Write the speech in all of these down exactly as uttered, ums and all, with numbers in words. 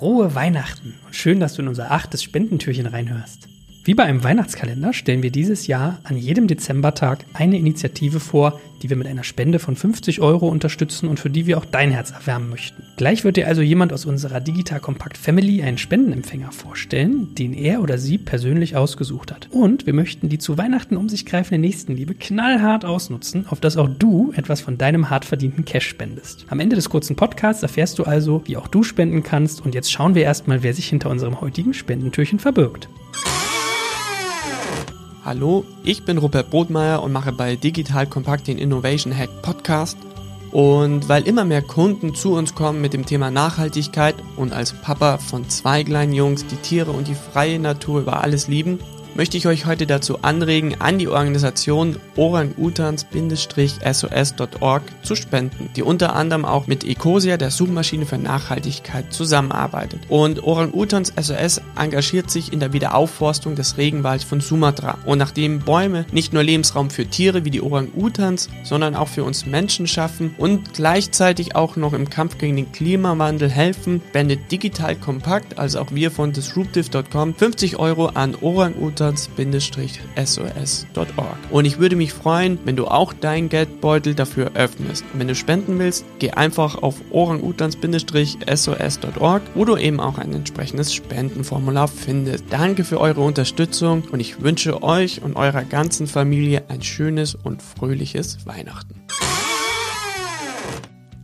Frohe Weihnachten und schön, dass du in unser achtes Spendentürchen reinhörst. Wie bei einem Weihnachtskalender stellen wir dieses Jahr an jedem Dezembertag eine Initiative vor, die wir mit einer Spende von fünfzig Euro unterstützen und für die wir auch dein Herz erwärmen möchten. Gleich wird dir also jemand aus unserer Digital Kompakt Family einen Spendenempfänger vorstellen, den er oder sie persönlich ausgesucht hat. Und wir möchten die zu Weihnachten um sich greifende Nächstenliebe knallhart ausnutzen, auf dass auch du etwas von deinem hart verdienten Cash spendest. Am Ende des kurzen Podcasts erfährst du also, wie auch du spenden kannst, und jetzt schauen wir erstmal, wer sich hinter unserem heutigen Spendentürchen verbirgt. Hallo, ich bin Ruppert Bodmeier und mache bei Digital Kompakt den Innovation Hack Podcast. Und weil immer mehr Kunden zu uns kommen mit dem Thema Nachhaltigkeit und als Papa von zwei kleinen Jungs, die Tiere und die freie Natur über alles lieben, möchte ich euch heute dazu anregen, an die Organisation Orangutans S O S Punkt org zu spenden, die unter anderem auch mit Ecosia, der Suchmaschine für Nachhaltigkeit, zusammenarbeitet. Und Orangutans S O S engagiert sich in der Wiederaufforstung des Regenwalds von Sumatra. Und nachdem Bäume nicht nur Lebensraum für Tiere wie die Orangutans, sondern auch für uns Menschen schaffen und gleichzeitig auch noch im Kampf gegen den Klimawandel helfen, spendet Digital Kompakt, also auch wir von disrooptive Punkt com, fünfzig Euro an Orangutans S O S Punkt org. Und ich würde mich freuen, wenn du auch deinen Geldbeutel dafür öffnest. Und wenn du spenden willst, geh einfach auf Orangutans S O S Punkt org, wo du eben auch ein entsprechendes Spendenformular findest. Danke für eure Unterstützung und ich wünsche euch und eurer ganzen Familie ein schönes und fröhliches Weihnachten.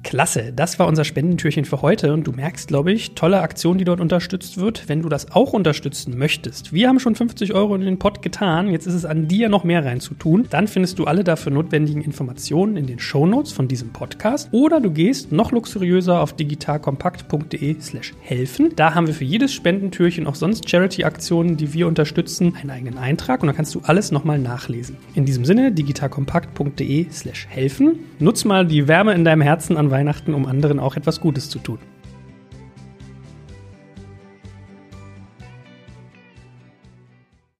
Klasse, das war unser Spendentürchen für heute und du merkst, glaube ich, tolle Aktion, die dort unterstützt wird, wenn du das auch unterstützen möchtest. Wir haben schon fünfzig Euro in den Pott getan, jetzt ist es an dir, noch mehr reinzutun. Dann findest du alle dafür notwendigen Informationen in den Shownotes von diesem Podcast oder du gehst noch luxuriöser auf digitalkompakt punkt de slash helfen. Da haben wir für jedes Spendentürchen, auch sonst Charity-Aktionen, die wir unterstützen, einen eigenen Eintrag und da kannst du alles nochmal nachlesen. In diesem Sinne, digitalkompakt punkt de slash helfen. Nutz mal die Wärme in deinem Herzen an Weihnachten, um anderen auch etwas Gutes zu tun.